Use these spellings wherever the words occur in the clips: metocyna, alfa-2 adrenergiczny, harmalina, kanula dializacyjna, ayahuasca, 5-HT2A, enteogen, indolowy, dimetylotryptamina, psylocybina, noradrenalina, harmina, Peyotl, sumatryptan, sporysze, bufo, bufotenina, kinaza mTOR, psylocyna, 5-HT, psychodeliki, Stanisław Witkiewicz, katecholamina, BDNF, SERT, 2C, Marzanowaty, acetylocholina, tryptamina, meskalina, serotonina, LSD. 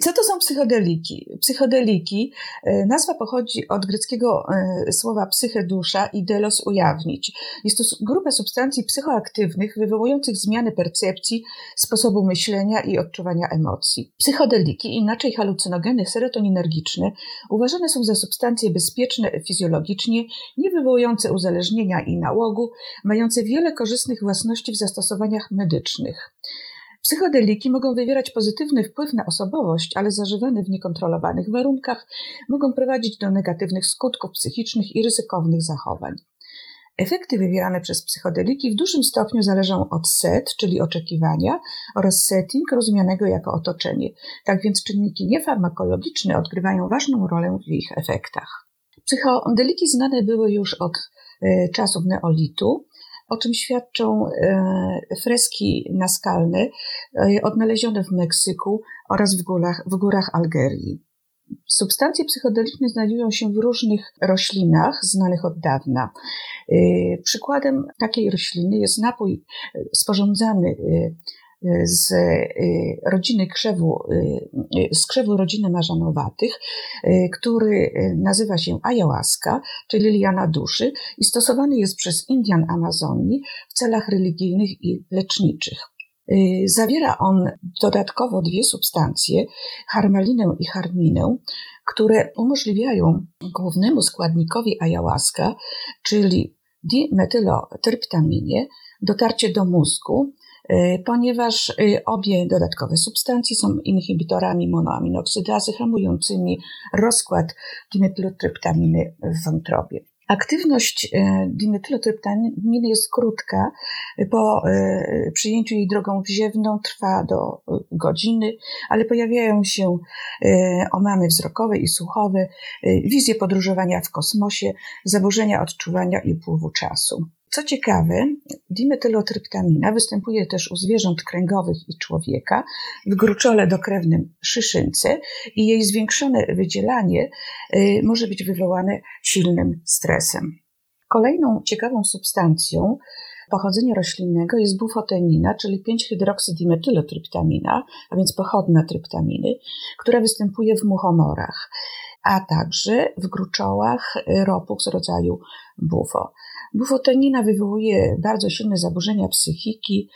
Co to są psychodeliki? Psychodeliki, nazwa pochodzi od greckiego słowa psyche dusza i delos ujawnić. Jest to grupa substancji psychoaktywnych wywołujących zmiany percepcji, sposobu myślenia i odczuwania emocji. Psychodeliki, inaczej halucynogeny serotoninergiczne, uważane są za substancje bezpieczne fizjologicznie, nie wywołujące uzależnienia i nałogu, mające wiele korzystnych własności w zastosowaniach medycznych. Psychodeliki mogą wywierać pozytywny wpływ na osobowość, ale zażywane w niekontrolowanych warunkach mogą prowadzić do negatywnych skutków psychicznych i ryzykownych zachowań. Efekty wywierane przez psychodeliki w dużym stopniu zależą od set, czyli oczekiwania, oraz setting rozumianego jako otoczenie. Tak więc czynniki niefarmakologiczne odgrywają ważną rolę w ich efektach. Psychodeliki znane były już od czasów neolitu, o czym świadczą freski naskalne odnalezione w Meksyku oraz w górach Algerii. Substancje psychodeliczne znajdują się w różnych roślinach znanych od dawna. Przykładem takiej rośliny jest napój sporządzany z rodziny krzewu rodziny Marzanowatych, który nazywa się ayahuasca, czyli liana duszy, i stosowany jest przez Indian Amazonii w celach religijnych i leczniczych. Zawiera on dodatkowo dwie substancje, harmalinę i harminę, które umożliwiają głównemu składnikowi ayahuasca, czyli dimetylotryptaminie, dotarcie do mózgu, ponieważ obie dodatkowe substancje są inhibitorami monoaminooksydazy hamującymi rozkład dimetylotryptaminy w wątrobie. Aktywność dimetylotryptaminy jest krótka, po przyjęciu jej drogą wziewną trwa do godziny, ale pojawiają się omamy wzrokowe i słuchowe, wizje podróżowania w kosmosie, zaburzenia odczuwania i upływu czasu. Co ciekawe, dimetylotryptamina występuje też u zwierząt kręgowych i człowieka, w gruczole dokrewnym szyszynce i jej zwiększone wydzielanie może być wywołane silnym stresem. Kolejną ciekawą substancją pochodzenia roślinnego jest bufotenina, czyli 5-hydroksydimetylotryptamina, a więc pochodna tryptaminy, która występuje w muchomorach, a także w gruczołach ropuk z rodzaju bufo. Bufotenina wywołuje bardzo silne zaburzenia psychiki,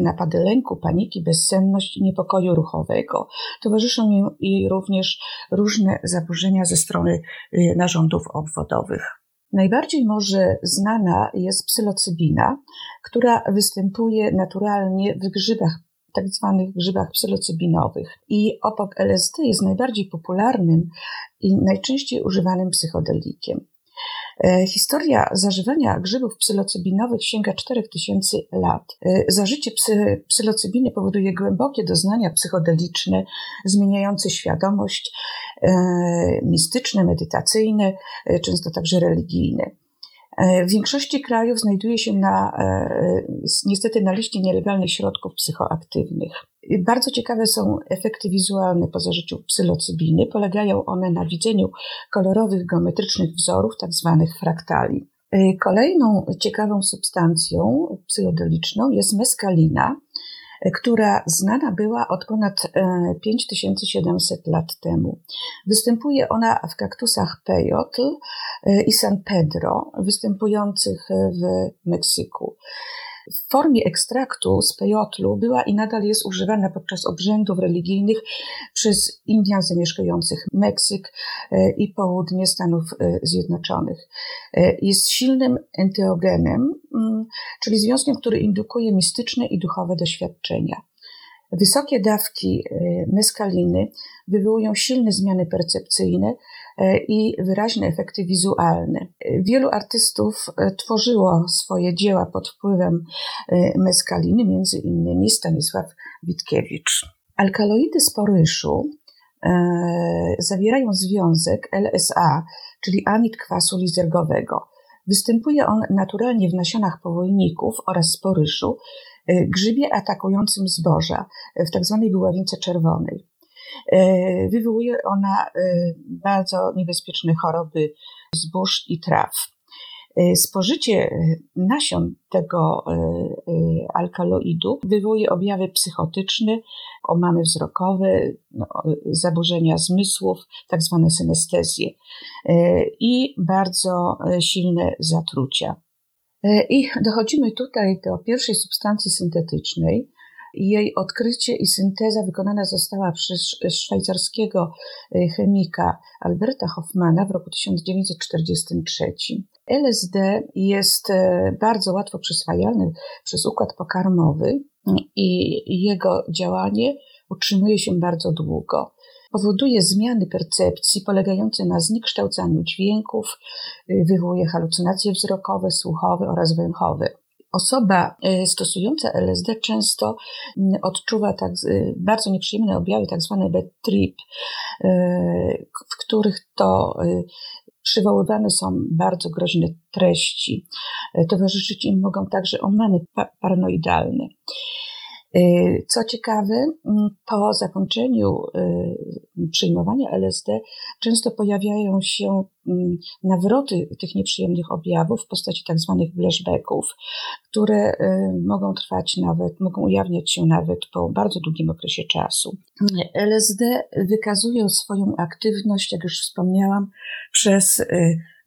napady lęku, paniki, bezsenność i niepokoju ruchowego. Towarzyszą jej również różne zaburzenia ze strony narządów obwodowych. Najbardziej może znana jest psylocybina, która występuje naturalnie w grzybach, tak zwanych grzybach psylocybinowych. I obok LSD jest najbardziej popularnym i najczęściej używanym psychodelikiem. Historia zażywania grzybów psylocybinowych sięga 4000 lat. Zażycie psylocybiny powoduje głębokie doznania psychodeliczne, zmieniające świadomość, mistyczne, medytacyjne, często także religijne. W większości krajów znajduje się niestety na liście nielegalnych środków psychoaktywnych. Bardzo ciekawe są efekty wizualne po zażyciu psylocybiny. Polegają one na widzeniu kolorowych, geometrycznych wzorów, tak zwanych fraktali. Kolejną ciekawą substancją psychodeliczną jest meskalina, która znana była od ponad 5700 lat temu. Występuje ona w kaktusach peyotl i San Pedro, występujących w Meksyku. W formie ekstraktu z peyotlu była i nadal jest używana podczas obrzędów religijnych przez Indian zamieszkujących Meksyk i południe Stanów Zjednoczonych. Jest silnym enteogenem, czyli związkiem, który indukuje mistyczne i duchowe doświadczenia. Wysokie dawki meskaliny wywołują silne zmiany percepcyjne i wyraźne efekty wizualne. Wielu artystów tworzyło swoje dzieła pod wpływem meskaliny, między innymi Stanisław Witkiewicz. Alkaloidy sporyszu zawierają związek LSA, czyli amid kwasu lizergowego. Występuje on naturalnie w nasionach powojników oraz sporyszu, grzybie atakującym zboża w tak zwanej buławicy czerwonej. Wywołuje ona bardzo niebezpieczne choroby zbóż i traw. Spożycie nasion tego alkaloidu wywołuje objawy psychotyczne, omamy wzrokowe, zaburzenia zmysłów, tak zwane synestezje i bardzo silne zatrucia. I dochodzimy tutaj do pierwszej substancji syntetycznej. Jej odkrycie i synteza wykonana została przez szwajcarskiego chemika Alberta Hoffmana w roku 1943. LSD jest bardzo łatwo przyswajalny przez układ pokarmowy i jego działanie utrzymuje się bardzo długo. Powoduje zmiany percepcji polegające na zniekształcaniu dźwięków, wywołuje halucynacje wzrokowe, słuchowe oraz węchowe. Osoba stosująca LSD często odczuwa tak bardzo nieprzyjemne objawy, tak zwane bad trip, w których to przywoływane są bardzo groźne treści. Towarzyszyć im mogą także omamy paranoidalne. Co ciekawe, po zakończeniu przyjmowania LSD często pojawiają się nawroty tych nieprzyjemnych objawów w postaci tak zwanych flashbacków, które mogą trwać nawet, mogą ujawniać się nawet po bardzo długim okresie czasu. LSD wykazuje swoją aktywność, jak już wspomniałam, przez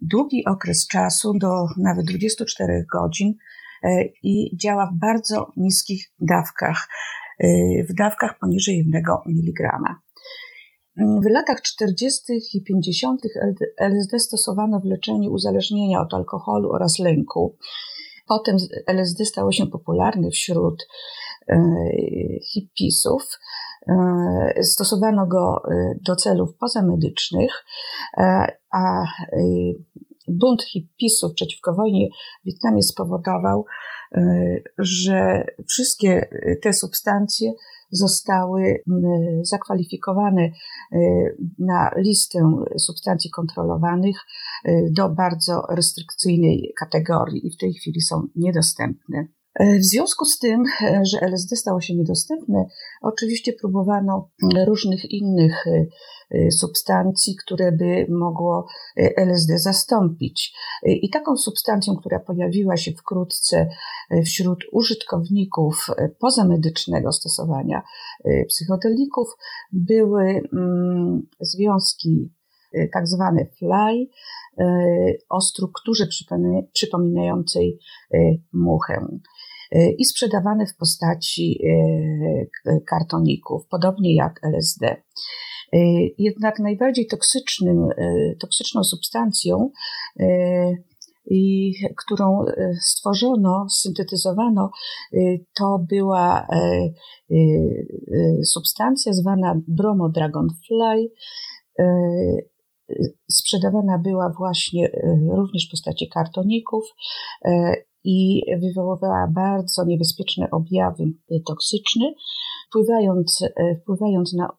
długi okres czasu do nawet 24 godzin, i działa w bardzo niskich dawkach, w dawkach poniżej 1 mg. W latach 40. i 50. LSD stosowano w leczeniu uzależnienia od alkoholu oraz lęku. Potem LSD stało się popularne wśród hippisów. Stosowano go do celów pozamedycznych, a bunt hippisów przeciwko wojnie w Wietnamie spowodował, że wszystkie te substancje zostały zakwalifikowane na listę substancji kontrolowanych do bardzo restrykcyjnej kategorii i w tej chwili są niedostępne. W związku z tym, że LSD stało się niedostępne, oczywiście próbowano różnych innych substancji, które by mogło LSD zastąpić. I taką substancją, która pojawiła się wkrótce wśród użytkowników pozamedycznego stosowania psychodelików, były związki tak zwane fly o strukturze przypominającej muchę i sprzedawane w postaci kartoników, podobnie jak LSD. Jednak najbardziej toksyczną substancją, którą stworzono, syntetyzowano, to była substancja zwana bromodragonfly. Sprzedawana była właśnie również w postaci kartoników i wywoływała bardzo niebezpieczne objawy toksyczne. Wpływając na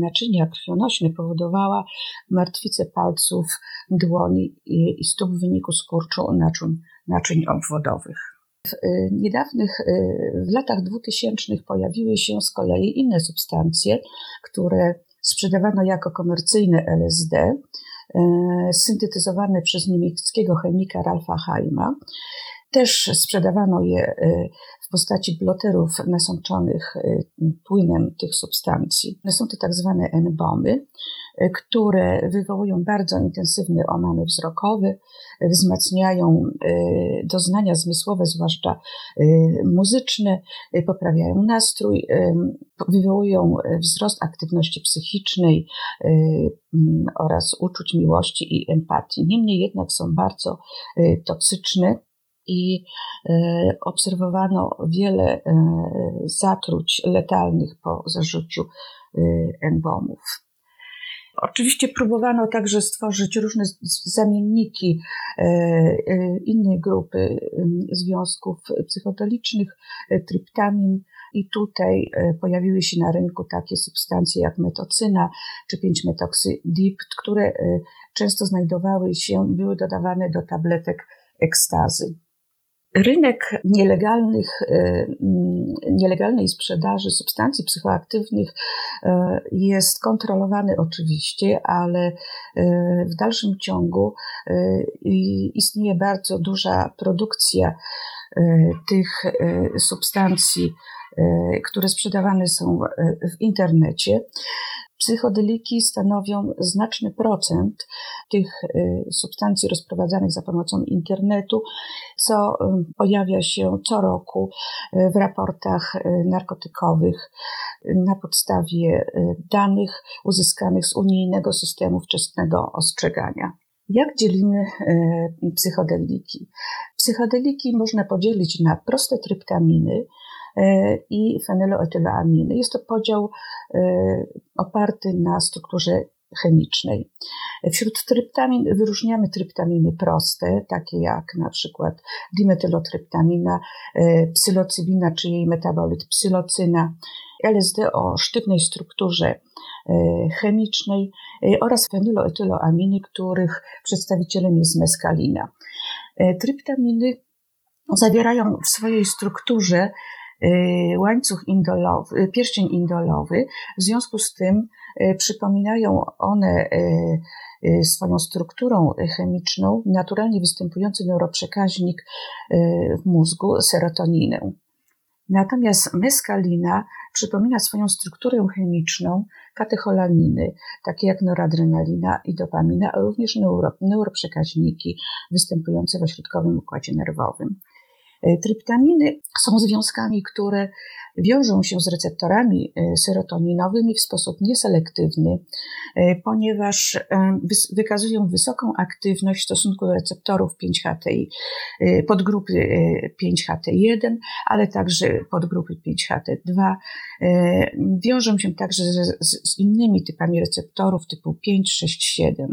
naczynia krwionośne, powodowała martwice palców, dłoni i stóp w wyniku skurczu naczyń obwodowych. W latach 2000 pojawiły się z kolei inne substancje, które sprzedawano jako komercyjne LSD, syntetyzowane przez niemieckiego chemika Ralfa Heima. Też sprzedawano je w postaci bloterów nasączonych płynem tych substancji. Są to tak zwane NBOMe, które wywołują bardzo intensywne omamy wzrokowe, wzmacniają doznania zmysłowe, zwłaszcza muzyczne, poprawiają nastrój, wywołują wzrost aktywności psychicznej oraz uczuć miłości i empatii. Niemniej jednak są bardzo toksyczne i obserwowano wiele zatruć letalnych po zażyciu NBOMów. Oczywiście próbowano także stworzyć różne zamienniki innej grupy związków psychodelicznych, tryptamin, i tutaj pojawiły się na rynku takie substancje jak metocyna czy 5-metoksydipt, które często były dodawane do tabletek ekstazy. Rynek nielegalnej sprzedaży substancji psychoaktywnych jest kontrolowany oczywiście, ale w dalszym ciągu istnieje bardzo duża produkcja tych substancji, które sprzedawane są w internecie. Psychodeliki stanowią znaczny procent tych substancji rozprowadzanych za pomocą internetu, co pojawia się co roku w raportach narkotykowych na podstawie danych uzyskanych z unijnego systemu wczesnego ostrzegania. Jak dzielimy psychodeliki? Psychodeliki można podzielić na proste tryptaminy i fenyloetylaminy. Jest to podział oparty na strukturze chemicznej. Wśród tryptamin wyróżniamy tryptaminy proste, takie jak na przykład dimetylotryptamina, psylocybina, czy jej metabolit psylocyna, LSD o sztywnej strukturze chemicznej oraz fenyloetyloaminy, których przedstawicielem jest meskalina. Tryptaminy zawierają w swojej strukturze łańcuch indolowy, pierścień indolowy. W związku z tym przypominają one swoją strukturą chemiczną naturalnie występujący neuroprzekaźnik w mózgu, serotoninę. Natomiast meskalina przypomina swoją strukturę chemiczną katecholaminy, takie jak noradrenalina i dopamina, a również neuroprzekaźniki występujące w ośrodkowym układzie nerwowym. Tryptaminy są związkami, które wiążą się z receptorami serotoninowymi w sposób nieselektywny, ponieważ wykazują wysoką aktywność w stosunku do receptorów 5-HT, podgrupy 5-HT1, ale także podgrupy 5-HT2. Wiążą się także z innymi typami receptorów typu 5, 6, 7,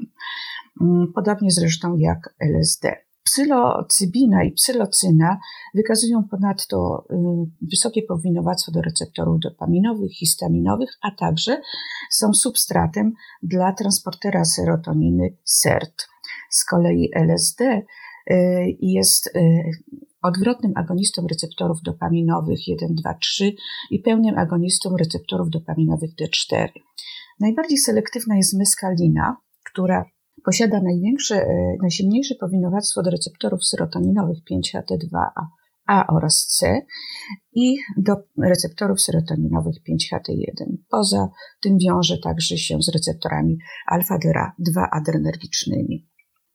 podobnie zresztą jak LSD. Psylocybina i psylocyna wykazują ponadto wysokie powinowactwo do receptorów dopaminowych, histaminowych, a także są substratem dla transportera serotoniny SERT. Z kolei LSD jest odwrotnym agonistą receptorów dopaminowych 1, 2, 3 i pełnym agonistą receptorów dopaminowych D4. Najbardziej selektywna jest meskalina, która posiada najsilniejsze powinowactwo do receptorów serotoninowych 5-HT2A oraz C i do receptorów serotoninowych 5-HT1. Poza tym wiąże także się z receptorami alfa-2 adrenergicznymi.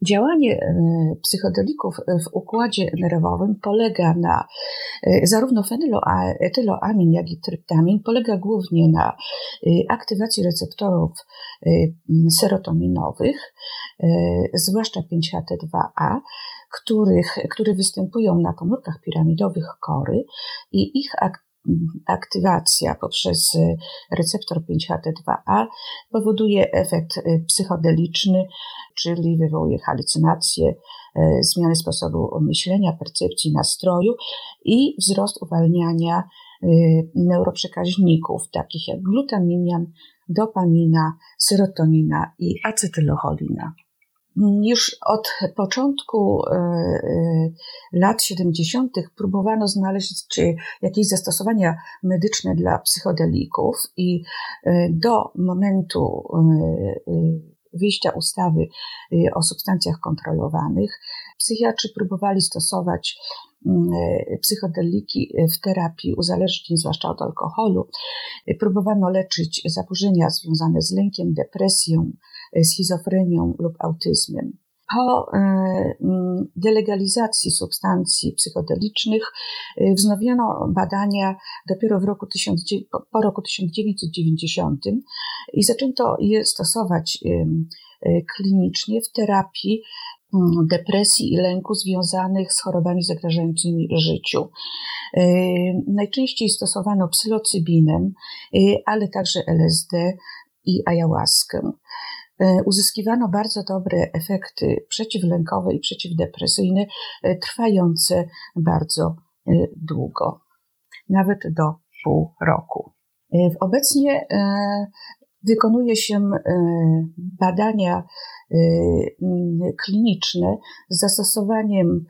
Działanie psychodelików w układzie nerwowym polega na, zarówno fenyloetyloamin, jak i tryptamin, polega głównie na aktywacji receptorów serotoninowych, zwłaszcza 5-HT2A, które występują na komórkach piramidowych kory i ich aktywacja poprzez receptor 5-HT2A powoduje efekt psychodeliczny, czyli wywołuje halucynacje, zmiany sposobu myślenia, percepcji, nastroju i wzrost uwalniania neuroprzekaźników takich jak glutaminian, dopamina, serotonina i acetylocholina. Już od początku lat 70. próbowano znaleźć jakieś zastosowania medyczne dla psychodelików i do momentu wyjścia ustawy o substancjach kontrolowanych psychiatrzy próbowali stosować psychodeliki w terapii uzależnień, zwłaszcza od alkoholu. Próbowano leczyć zaburzenia związane z lękiem, depresją, schizofrenią lub autyzmem. Po delegalizacji substancji psychodelicznych wznowiono badania dopiero po roku 1990 i zaczęto je stosować klinicznie w terapii depresji i lęku związanych z chorobami zagrażającymi życiu. Najczęściej stosowano psylocybinę, ale także LSD i ayahuaskę. Uzyskiwano bardzo dobre efekty przeciwlękowe i przeciwdepresyjne, trwające bardzo długo, nawet do pół roku. Obecnie wykonuje się badania kliniczne z zastosowaniem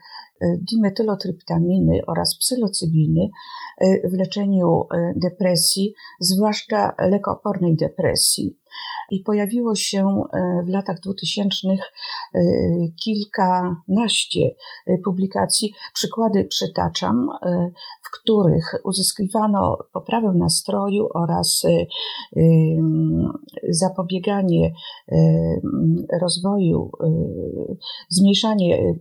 dimetylotryptaminy oraz psylocybiny w leczeniu depresji, zwłaszcza lekoopornej depresji. I pojawiło się w latach 2000 kilkanaście publikacji, przykłady przytaczam, w których uzyskiwano poprawę nastroju oraz zapobieganie rozwoju, zmniejszanie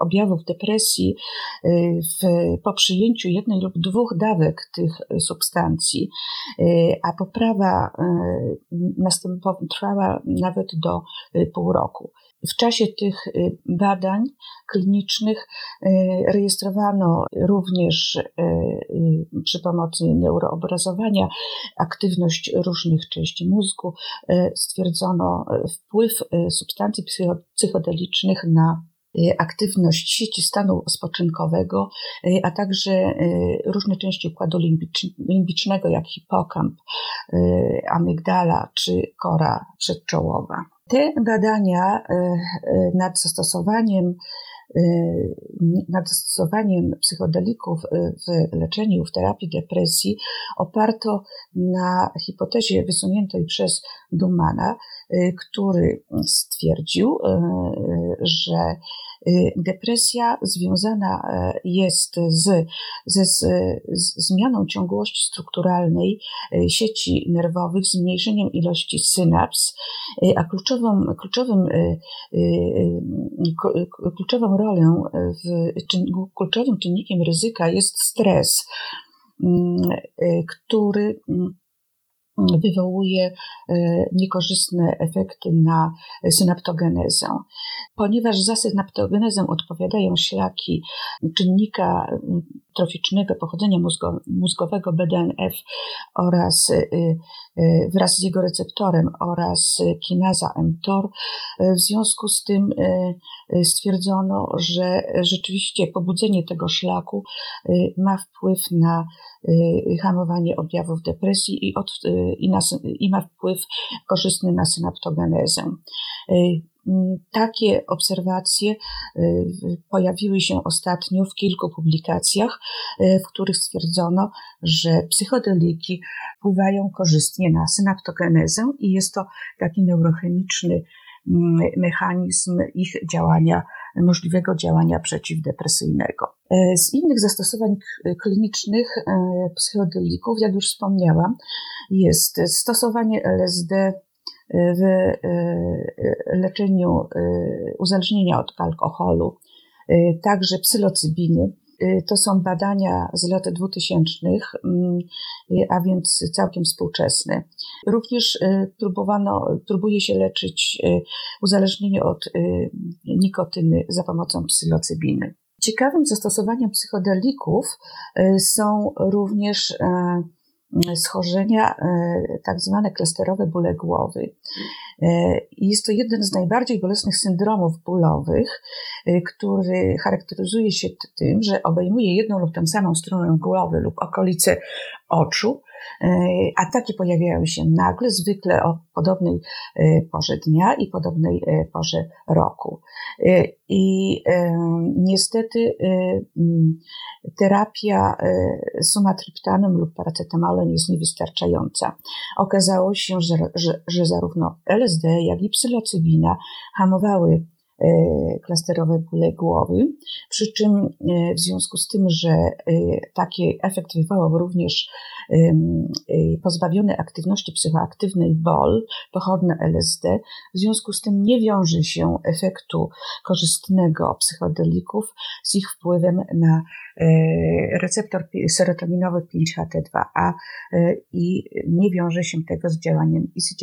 objawów depresji po przyjęciu jednej lub dwóch dawek tych substancji, a poprawa trwała nawet do pół roku. W czasie tych badań klinicznych rejestrowano również przy pomocy neuroobrazowania aktywność różnych części mózgu. Stwierdzono wpływ substancji psychodelicznych na aktywność sieci stanu spoczynkowego, a także różne części układu limbicznego, jak hipokamp, amygdala czy kora przedczołowa. Te badania nad zastosowaniem psychodelików w leczeniu, w terapii depresji oparto na hipotezie wysuniętej przez Dumana, który stwierdził, że depresja związana jest ze zmianą ciągłości strukturalnej sieci nerwowych, zmniejszeniem ilości synaps, a kluczową rolę, kluczowym czynnikiem ryzyka jest stres, który wywołuje niekorzystne efekty na synaptogenezę. Ponieważ za synaptogenezę odpowiadają szlaki czynnika troficznego pochodzenia mózgowego BDNF oraz wraz z jego receptorem oraz kinaza mTOR, w związku z tym stwierdzono, że rzeczywiście pobudzenie tego szlaku ma wpływ na hamowanie objawów depresji i ma wpływ korzystny na synaptogenezę. Takie obserwacje pojawiły się ostatnio w kilku publikacjach, w których stwierdzono, że psychodeliki wpływają korzystnie na synaptogenezę i jest to taki neurochemiczny mechanizm ich działania, możliwego działania przeciwdepresyjnego. Z innych zastosowań klinicznych psychodelików, jak już wspomniałam, jest stosowanie LSD w leczeniu uzależnienia od alkoholu, także psylocybiny. To są badania z lat 2000, a więc całkiem współczesne. Również próbuje się leczyć uzależnienie od nikotyny za pomocą psylocybiny. Ciekawym zastosowaniem psychodelików są również schorzenia, tak zwane klasterowe bóle głowy. Jest to jeden z najbardziej bolesnych syndromów bólowych, który charakteryzuje się tym, że obejmuje jedną lub tą samą stronę głowy lub okolice oczu. Ataki pojawiają się nagle, zwykle o podobnej porze dnia i podobnej porze roku. I niestety terapia sumatryptanem lub paracetamolem jest niewystarczająca. Okazało się, że zarówno LSD, jak i psylocybina hamowały klasterowe bóle głowy, przy czym w związku z tym, że taki efekt wywołał również pozbawiony aktywności psychoaktywnej bol, pochodne LSD, w związku z tym nie wiąże się efektu korzystnego psychodelików z ich wpływem na receptor serotoninowy 5-HT2A i nie wiąże się tego z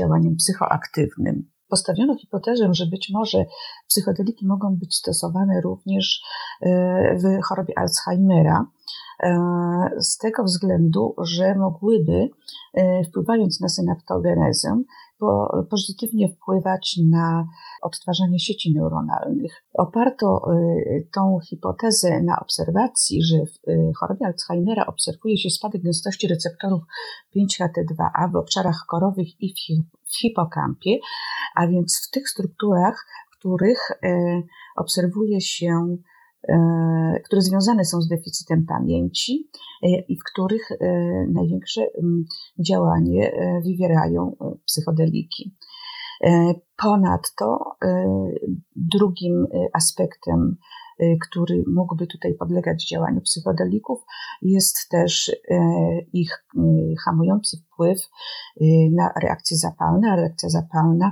działaniem psychoaktywnym. Postawiono hipotezę, że być może psychodeliki mogą być stosowane również w chorobie Alzheimera, z tego względu, że mogłyby, wpływając na synaptogenezę, pozytywnie wpływać na odtwarzanie sieci neuronalnych. Oparto tą hipotezę na obserwacji, że w chorobie Alzheimera obserwuje się spadek gęstości receptorów 5-HT2A w obszarach korowych i w hipokampie, a więc w tych strukturach, w których obserwuje się które związane są z deficytem pamięci i w których największe działanie wywierają psychodeliki. Ponadto drugim aspektem, który mógłby tutaj podlegać działaniu psychodelików, jest też ich hamujący wpływ na reakcje zapalne. A reakcja zapalna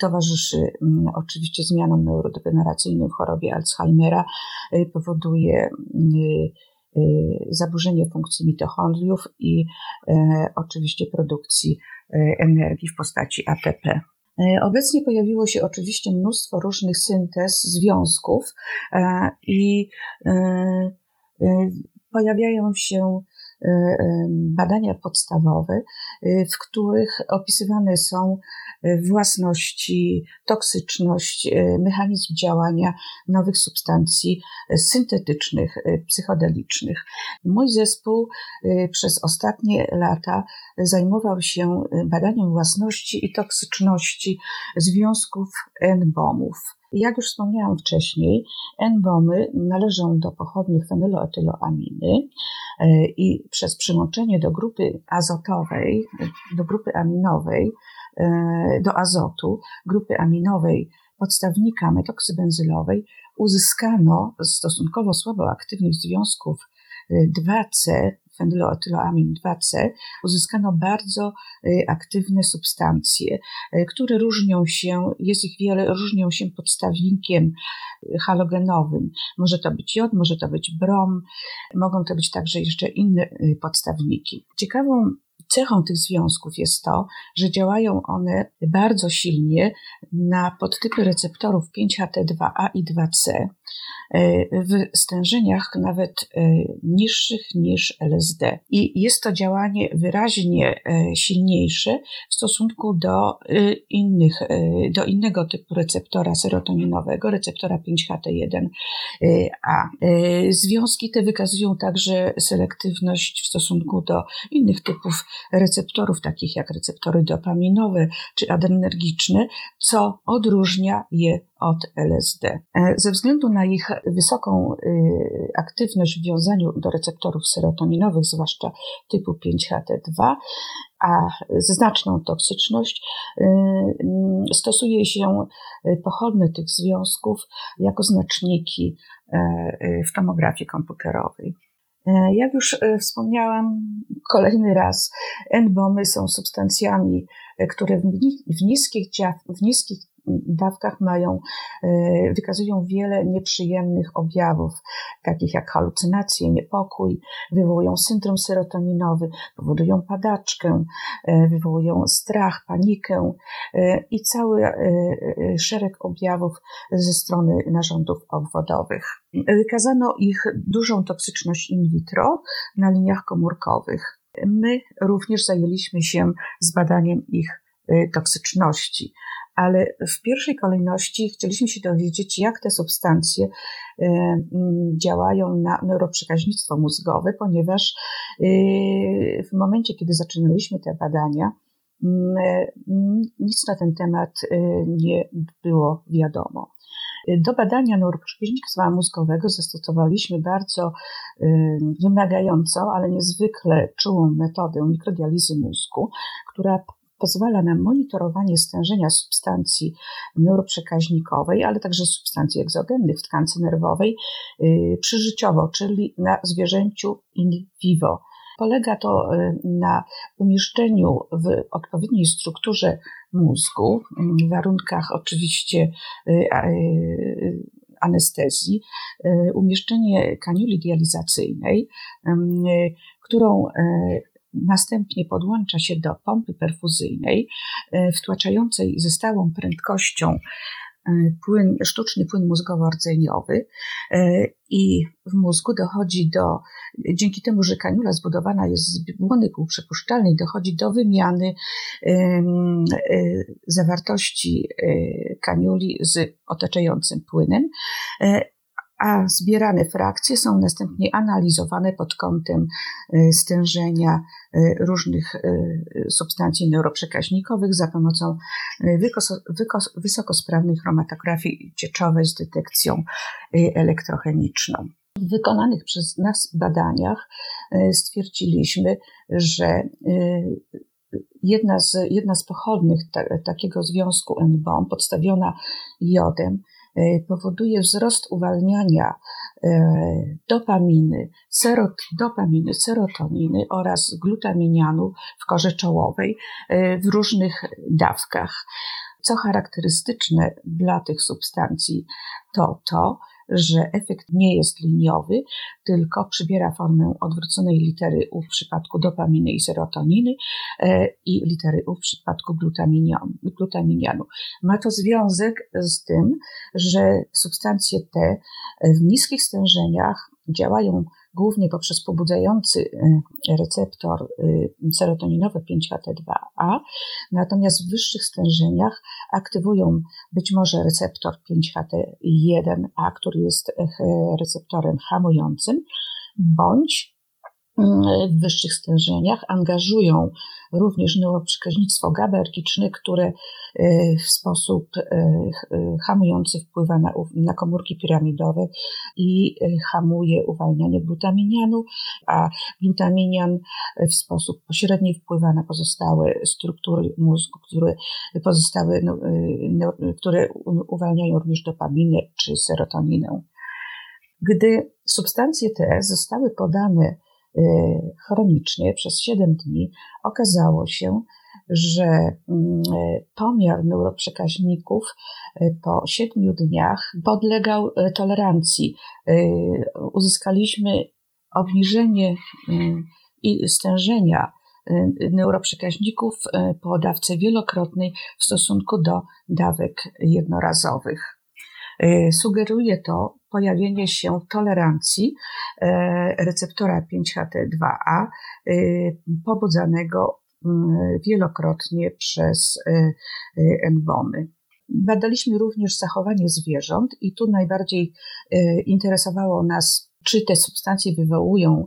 towarzyszy oczywiście zmianom neurodegeneracyjnym w chorobie Alzheimera, powoduje zaburzenie funkcji mitochondriów i oczywiście produkcji energii w postaci ATP. Obecnie pojawiło się oczywiście mnóstwo różnych syntez związków i pojawiają się badania podstawowe, w których opisywane są własności, toksyczność, mechanizm działania nowych substancji syntetycznych, psychodelicznych. Mój zespół przez ostatnie lata zajmował się badaniem własności i toksyczności związków NBOMów. Jak już wspomniałam wcześniej, NBOMy należą do pochodnych fenyloetyloaminy i przez przyłączenie do grupy azotowej, do grupy aminowej, do azotu, grupy aminowej podstawnika metoksybenzylowej uzyskano stosunkowo słabo aktywnych związków 2C, fenyloetyloamin 2C, uzyskano bardzo aktywne substancje, które różnią się, jest ich wiele, różnią się podstawnikiem halogenowym. Może to być jod, może to być brom, mogą to być także jeszcze inne podstawniki. Ciekawą cechą tych związków jest to, że działają one bardzo silnie na podtypy receptorów 5-HT2A i 2C w stężeniach nawet niższych niż LSD. I jest to działanie wyraźnie silniejsze w stosunku do innego typu receptora serotoninowego, receptora 5-HT1A. Związki te wykazują także selektywność w stosunku do innych typów receptorów, takich jak receptory dopaminowe czy adrenergiczne, co odróżnia je od LSD. Ze względu na ich wysoką aktywność w wiązaniu do receptorów serotoninowych, zwłaszcza typu 5-HT2, a znaczną toksyczność, stosuje się pochodne tych związków jako znaczniki w tomografii komputerowej. Jak już wspomniałam kolejny raz, NBOMy są substancjami, które w niskich dawkach wykazują wiele nieprzyjemnych objawów, takich jak halucynacje, niepokój, wywołują syndrom serotoninowy, powodują padaczkę, wywołują strach, panikę i cały szereg objawów ze strony narządów obwodowych. Wykazano ich dużą toksyczność in vitro na liniach komórkowych. My również zajęliśmy się zbadaniem ich toksyczności, ale w pierwszej kolejności chcieliśmy się dowiedzieć, jak te substancje działają na neuroprzekaźnictwo mózgowe, ponieważ w momencie, kiedy zaczynaliśmy te badania, nic na ten temat nie było wiadomo. Do badania neuroprzekaźnictwa mózgowego zastosowaliśmy bardzo wymagającą, ale niezwykle czułą metodę mikrodializy mózgu, która pozwala na monitorowanie stężenia substancji neuroprzekaźnikowej, ale także substancji egzogennych w tkance nerwowej przyżyciowo, czyli na zwierzęciu in vivo. Polega to na umieszczeniu w odpowiedniej strukturze mózgu, w warunkach oczywiście anestezji, umieszczenie kaniuli dializacyjnej, którą następnie podłącza się do pompy perfuzyjnej wtłaczającej ze stałą prędkością sztuczny płyn mózgowo-rdzeniowy i w mózgu dochodzi dzięki temu, że kaniula zbudowana jest z błony półprzepuszczalnej, dochodzi do wymiany zawartości kaniuli z otaczającym płynem, a zbierane frakcje są następnie analizowane pod kątem stężenia różnych substancji neuroprzekaźnikowych za pomocą wysokosprawnej chromatografii cieczowej z detekcją elektrochemiczną. W wykonanych przez nas badaniach stwierdziliśmy, że jedna z pochodnych takiego związku NBOMe, podstawiona jodem, powoduje wzrost uwalniania dopaminy, serotoniny oraz glutaminianu w korze czołowej w różnych dawkach. Co charakterystyczne dla tych substancji to, że efekt nie jest liniowy, tylko przybiera formę odwróconej litery U w przypadku dopaminy i serotoniny i litery U w przypadku glutaminianu. Ma to związek z tym, że substancje te w niskich stężeniach działają głównie poprzez pobudzający receptor serotoninowy 5-HT2A, natomiast w wyższych stężeniach aktywują być może receptor 5-HT1A, który jest receptorem hamującym, bądź w wyższych stężeniach angażują również neuroprzekaźnictwo gabergiczne, które w sposób hamujący wpływa na komórki piramidowe i hamuje uwalnianie glutaminianu, a glutaminian w sposób pośredni wpływa na pozostałe struktury mózgu, które uwalniają również dopaminę czy serotoninę. Gdy substancje te zostały podane chronicznie przez 7 dni, okazało się, że pomiar neuroprzekaźników po 7 dniach podlegał tolerancji. Uzyskaliśmy obniżenie stężenia neuroprzekaźników po dawce wielokrotnej w stosunku do dawek jednorazowych. Sugeruje to pojawienie się tolerancji receptora 5-HT2A pobudzanego wielokrotnie przez NBOMy. Badaliśmy również zachowanie zwierząt i tu najbardziej interesowało nas, czy te substancje wywołują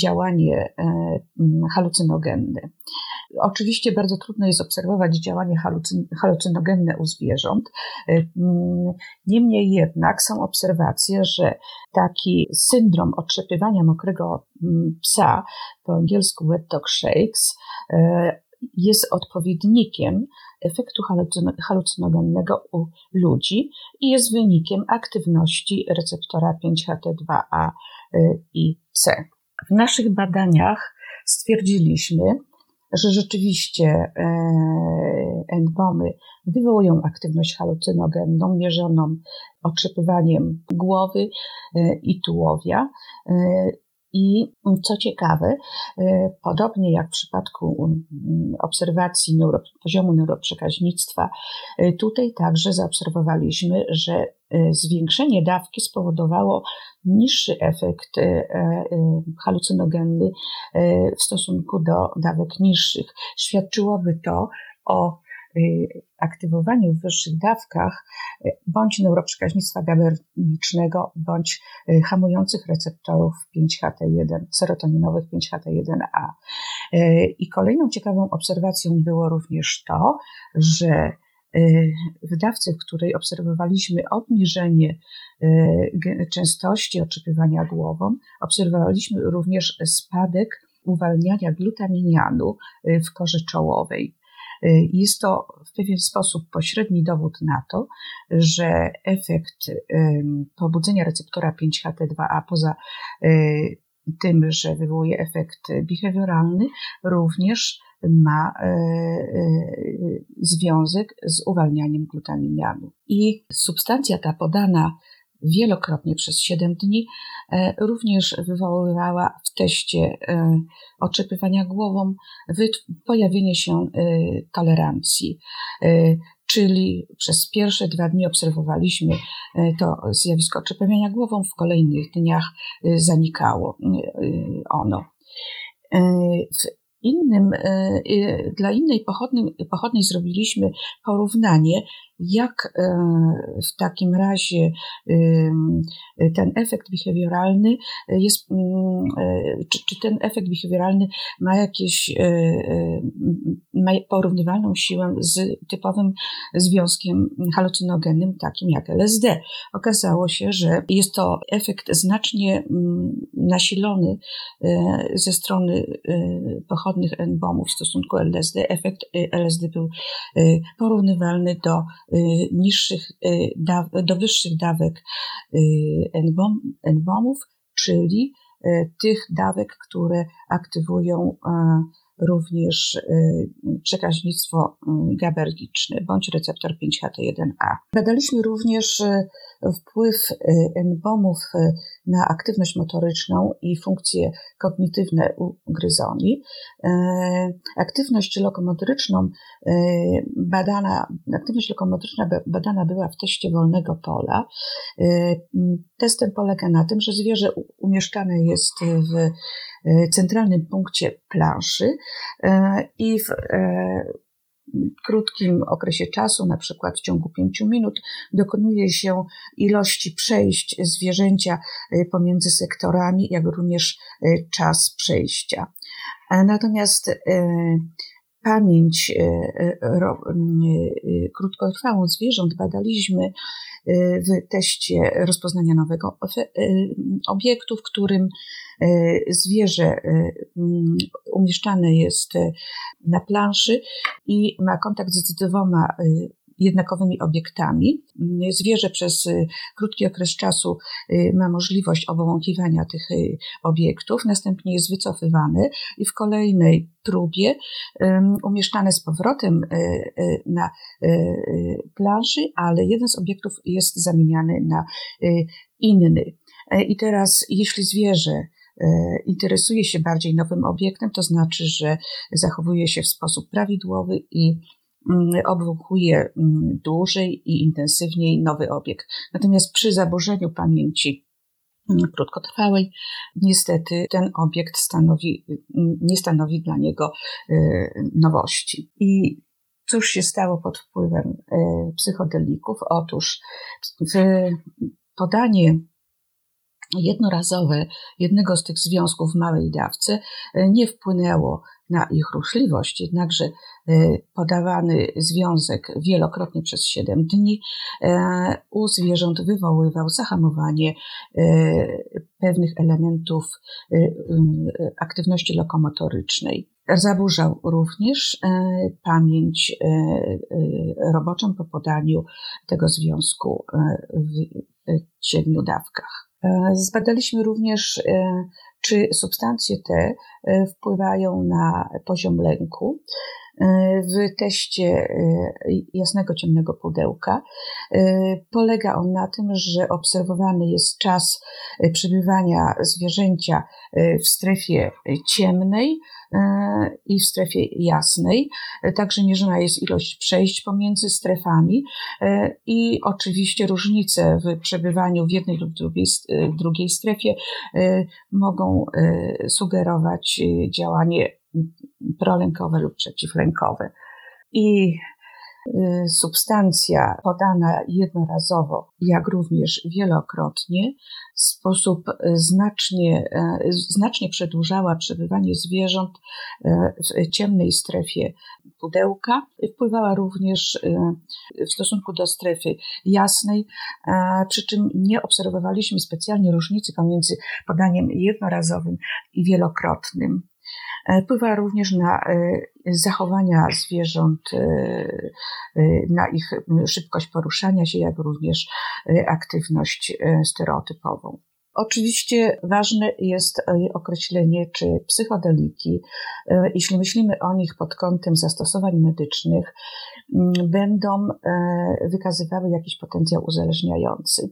działanie halucynogenne. Oczywiście bardzo trudno jest obserwować działanie halucynogenne u zwierząt. Niemniej jednak są obserwacje, że taki syndrom otrzepywania mokrego psa, po angielsku wet dog shakes, jest odpowiednikiem efektu halucynogennego u ludzi i jest wynikiem aktywności receptora 5-HT2A i C. W naszych badaniach stwierdziliśmy, że rzeczywiście NBOMy wywołują aktywność halucynogenną mierzoną otrzepywaniem głowy i tułowia. I co ciekawe, podobnie jak w przypadku obserwacji poziomu neuroprzekaźnictwa, tutaj także zaobserwowaliśmy, że zwiększenie dawki spowodowało niższy efekt halucynogenny w stosunku do dawek niższych. Świadczyłoby to o aktywowaniu w wyższych dawkach bądź neuroprzekaźnictwa gabergicznego, bądź hamujących receptorów 5-HT1, serotoninowych 5-HT1A. I kolejną ciekawą obserwacją było również to, że w dawce, w której obserwowaliśmy obniżenie częstości otrzepywania głową, obserwowaliśmy również spadek uwalniania glutaminianu w korze czołowej. Jest to w pewien sposób pośredni dowód na to, że efekt pobudzenia receptora 5-HT2A poza tym, że wywołuje efekt behawioralny, również ma związek z uwalnianiem glutaminianu. I substancja ta podana wielokrotnie przez 7 dni również wywoływała w teście otrzepywania głową pojawienie się tolerancji, czyli przez pierwsze 2 dni obserwowaliśmy to zjawisko otrzepywania głową, w kolejnych dniach zanikało ono. Dla innej pochodnej zrobiliśmy porównanie Jak w takim razie ten efekt behawioralny jest, czy ten efekt behawioralny ma jakieś porównywalną siłę z typowym związkiem halucynogennym, takim jak LSD? Okazało się, że jest to efekt znacznie nasilony ze strony pochodnych NBOMów w stosunku LSD. Efekt LSD był porównywalny do wyższych dawek NBOMów, czyli tych dawek, które aktywują również przekaźnictwo gabergiczne bądź receptor 5-HT1A. Badaliśmy również wpływ NBOMów na aktywność motoryczną i funkcje kognitywne u gryzoni. Aktywność lokomotoryczną badana była w teście wolnego pola. Test ten polega na tym, że zwierzę umieszczane jest w centralnym punkcie planszy i w krótkim okresie czasu, na przykład w ciągu 5 minut, dokonuje się ilości przejść zwierzęcia pomiędzy sektorami, jak również czas przejścia. Natomiast pamięć krótkotrwałą zwierząt badaliśmy w teście rozpoznania nowego obiektu, w którym zwierzę umieszczane jest na planszy i ma kontakt z 2 jednakowymi obiektami. Zwierzę przez krótki okres czasu ma możliwość obłąkiwania tych obiektów, następnie jest wycofywane i w kolejnej próbie umieszczane z powrotem na planszy, ale jeden z obiektów jest zamieniany na inny. I teraz, jeśli zwierzę interesuje się bardziej nowym obiektem, to znaczy, że zachowuje się w sposób prawidłowy i obwąchuje dłużej i intensywniej nowy obiekt. Natomiast przy zaburzeniu pamięci krótkotrwałej niestety ten obiekt nie stanowi dla niego nowości. I cóż się stało pod wpływem psychodelików? Otóż podanie jednorazowe jednego z tych związków w małej dawce nie wpłynęło na ich ruchliwość, jednakże podawany związek wielokrotnie przez 7 dni u zwierząt wywoływał zahamowanie pewnych elementów aktywności lokomotorycznej. Zaburzał również pamięć roboczą po podaniu tego związku w 7 dawkach. Zbadaliśmy również, czy substancje te wpływają na poziom lęku w teście jasnego ciemnego pudełka. Polega on na tym, że obserwowany jest czas przebywania zwierzęcia w strefie ciemnej i w strefie jasnej. Także mierzona jest ilość przejść pomiędzy strefami i oczywiście różnice w przebywaniu w jednej lub drugiej strefie mogą sugerować działanie prolękowe lub przeciwlękowe. I substancja podana jednorazowo, jak również wielokrotnie, w sposób znacznie przedłużała przebywanie zwierząt w ciemnej strefie pudełka. Wpływała również w stosunku do strefy jasnej, przy czym nie obserwowaliśmy specjalnie różnicy pomiędzy podaniem jednorazowym i wielokrotnym. Wpływa również na zachowania zwierząt, na ich szybkość poruszania się, jak również aktywność stereotypową. Oczywiście ważne jest określenie, czy psychodeliki, jeśli myślimy o nich pod kątem zastosowań medycznych, będą wykazywały jakiś potencjał uzależniający,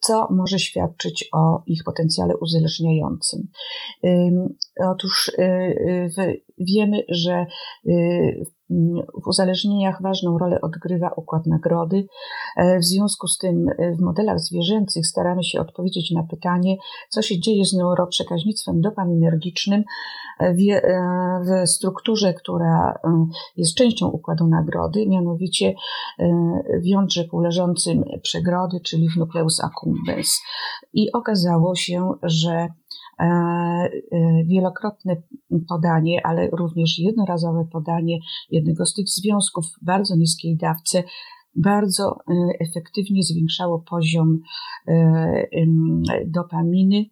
co może świadczyć o ich potencjale uzależniającym. Otóż wiemy, że W uzależnieniach ważną rolę odgrywa układ nagrody. W związku z tym w modelach zwierzęcych staramy się odpowiedzieć na pytanie, co się dzieje z neuroprzekaźnictwem dopaminergicznym w strukturze, która jest częścią układu nagrody, mianowicie w jądrze półleżącym przegrody, czyli w nucleus accumbens. I okazało się, że wielokrotne podanie, ale również jednorazowe podanie jednego z tych związków w bardzo niskiej dawce bardzo efektywnie zwiększało poziom dopaminy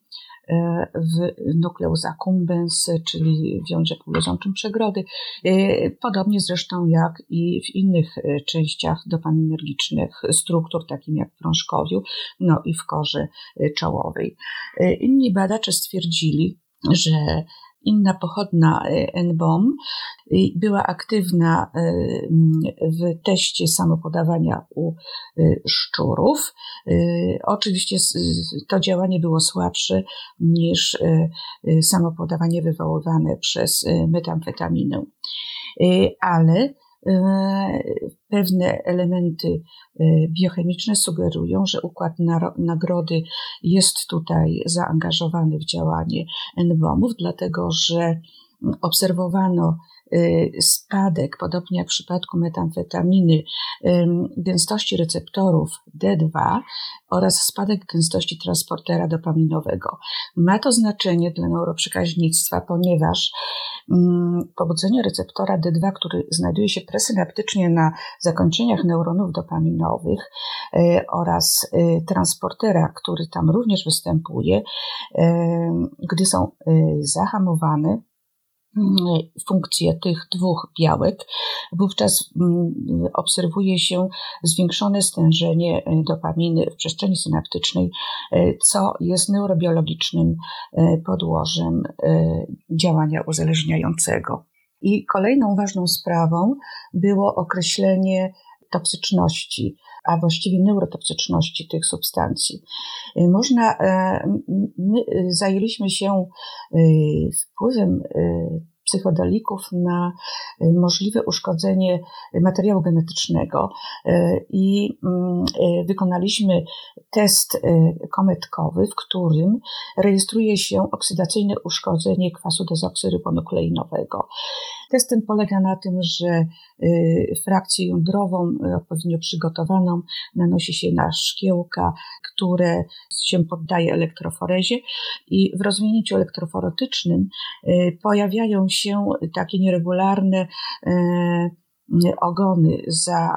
w nucleus accumbens, czyli w jądrze półleżącym przegrody, podobnie zresztą jak i w innych częściach dopaminergicznych struktur, takim jak w prążkowiu, no i w korze czołowej. Inni badacze stwierdzili, że inna pochodna NBOMe była aktywna w teście samopodawania u szczurów. Oczywiście to działanie było słabsze niż samopodawanie wywoływane przez metamfetaminę, ale pewne elementy biochemiczne sugerują, że układ nagrody jest tutaj zaangażowany w działanie NBOMów, dlatego że obserwowano spadek, podobnie jak w przypadku metamfetaminy, gęstości receptorów D2 oraz spadek gęstości transportera dopaminowego. Ma to znaczenie dla neuroprzekaźnictwa, ponieważ pobudzenie receptora D2, który znajduje się presynaptycznie na zakończeniach neuronów dopaminowych oraz transportera, który tam również występuje, gdy są zahamowane funkcje tych dwóch białek, wówczas obserwuje się zwiększone stężenie dopaminy w przestrzeni synaptycznej, co jest neurobiologicznym podłożem działania uzależniającego. I kolejną ważną sprawą było określenie toksyczności, a właściwie neurotoksyczności tych substancji. My zajęliśmy się wpływem psychodelików na możliwe uszkodzenie materiału genetycznego i wykonaliśmy test kometkowy, w którym rejestruje się oksydacyjne uszkodzenie kwasu dezoksyrybonukleinowego. Test ten polega na tym, że frakcję jądrową odpowiednio przygotowaną nanosi się na szkiełka, które się poddaje elektroforezie i w rozwinięciu elektroforotycznym pojawiają się takie nieregularne ogony za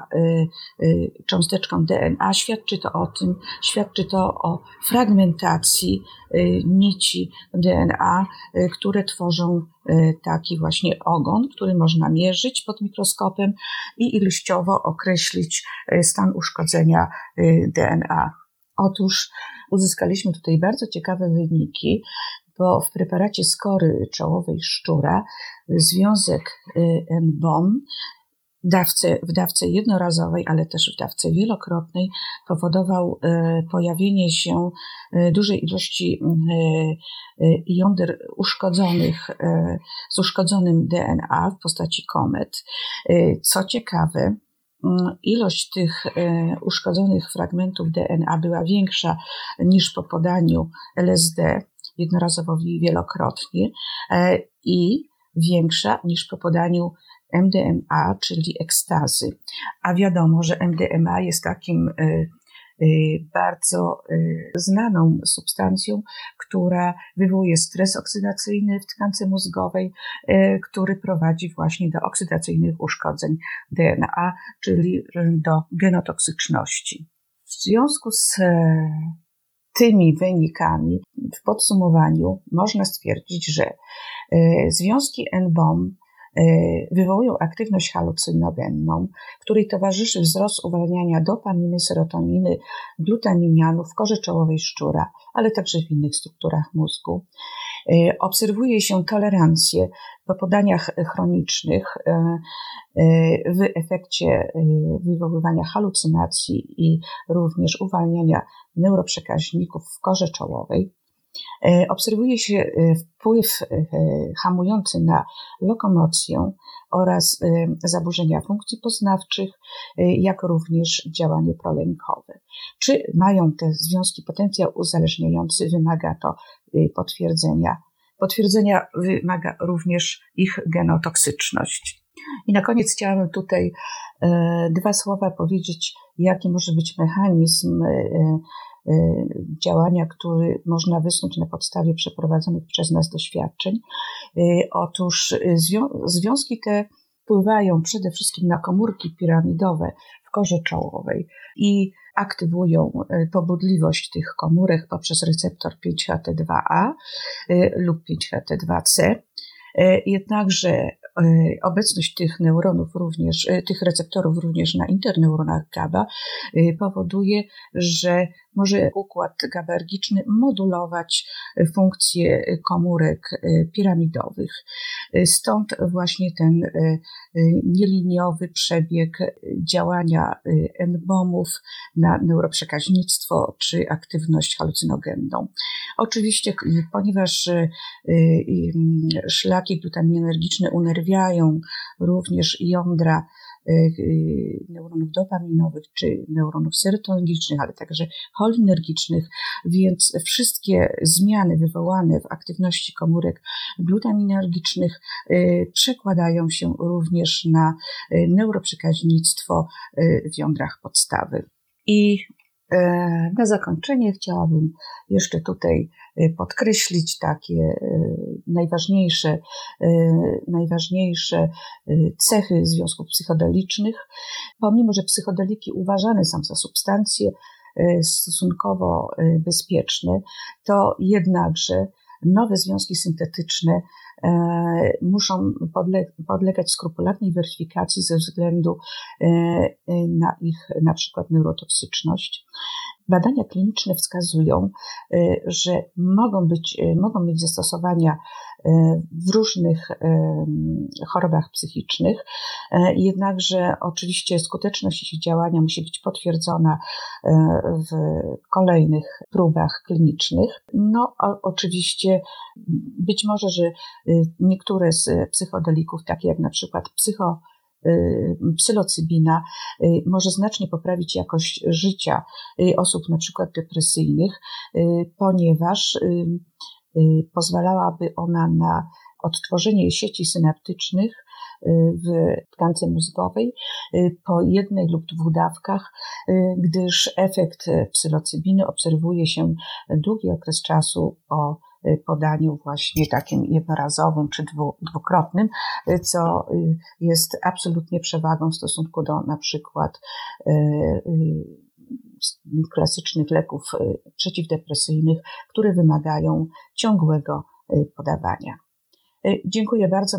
cząsteczką DNA. Świadczy to o fragmentacji nici DNA, które tworzą taki właśnie ogon, który można mierzyć pod mikroskopem i ilościowo określić stan uszkodzenia DNA. Otóż uzyskaliśmy tutaj bardzo ciekawe wyniki, bo w preparacie z kory czołowej szczura związek NBOMe w dawce jednorazowej, ale też w dawce wielokrotnej powodował pojawienie się dużej ilości jąder uszkodzonych z uszkodzonym DNA w postaci komet. Co ciekawe, ilość tych uszkodzonych fragmentów DNA była większa niż po podaniu LSD jednorazowo i wielokrotnie i większa niż po podaniu MDMA, czyli ekstazy. A wiadomo, że MDMA jest takim bardzo znaną substancją, która wywołuje stres oksydacyjny w tkance mózgowej, który prowadzi właśnie do oksydacyjnych uszkodzeń DNA, czyli do genotoksyczności. W związku z tymi wynikami w podsumowaniu można stwierdzić, że związki NBOMe wywołują aktywność halucynogenną, której towarzyszy wzrost uwalniania dopaminy, serotoniny, glutaminianów w korze czołowej szczura, ale także w innych strukturach mózgu. Obserwuje się tolerancję po podaniach chronicznych w efekcie wywoływania halucynacji i również uwalniania neuroprzekaźników w korze czołowej. obserwuje się wpływ hamujący na lokomocję oraz zaburzenia funkcji poznawczych, jak również działanie prolękowe. Czy mają te związki potencjał uzależniający? Wymaga to potwierdzenia. Potwierdzenia wymaga również ich genotoksyczność. I na koniec chciałabym tutaj dwa słowa powiedzieć, jaki może być mechanizm działania, który można wysnuć na podstawie przeprowadzonych przez nas doświadczeń. Otóż związki te wpływają przede wszystkim na komórki piramidowe w korze czołowej i aktywują pobudliwość tych komórek poprzez receptor 5-HT2A lub 5-HT2C. Jednakże obecność tych neuronów również, tych receptorów również na interneuronach GABA powoduje, że może układ gabergiczny modulować funkcje komórek piramidowych. Stąd właśnie ten nieliniowy przebieg działania NBOMów na neuroprzekaźnictwo czy aktywność halucynogenną. Oczywiście, ponieważ szlaki glutaminergiczne unerwiają również jądra neuronów dopaminowych czy neuronów serotoninergicznych, ale także cholinergicznych, więc wszystkie zmiany wywołane w aktywności komórek glutaminergicznych przekładają się również na neuroprzekaźnictwo w jądrach podstawy. I na zakończenie chciałabym jeszcze tutaj podkreślić takie najważniejsze cechy związków psychodelicznych. Pomimo że psychodeliki uważane są za substancje stosunkowo bezpieczne, to jednakże nowe związki syntetyczne muszą podlegać skrupulatnej weryfikacji ze względu na ich na przykład neurotoksyczność. Badania kliniczne wskazują, że mogą mieć zastosowania w różnych chorobach psychicznych, jednakże oczywiście skuteczność ich działania musi być potwierdzona w kolejnych próbach klinicznych. No oczywiście być może, że niektóre z psychodelików, takie jak na przykład psylocybina może znacznie poprawić jakość życia osób na przykład depresyjnych, ponieważ pozwalałaby ona na odtworzenie sieci synaptycznych w tkance mózgowej po jednej lub dwóch dawkach, gdyż efekt psylocybiny obserwuje się długi okres czasu po podaniu właśnie takim jednorazowym czy dwukrotnym, co jest absolutnie przewagą w stosunku do na przykład klasycznych leków przeciwdepresyjnych, które wymagają ciągłego podawania. Dziękuję bardzo.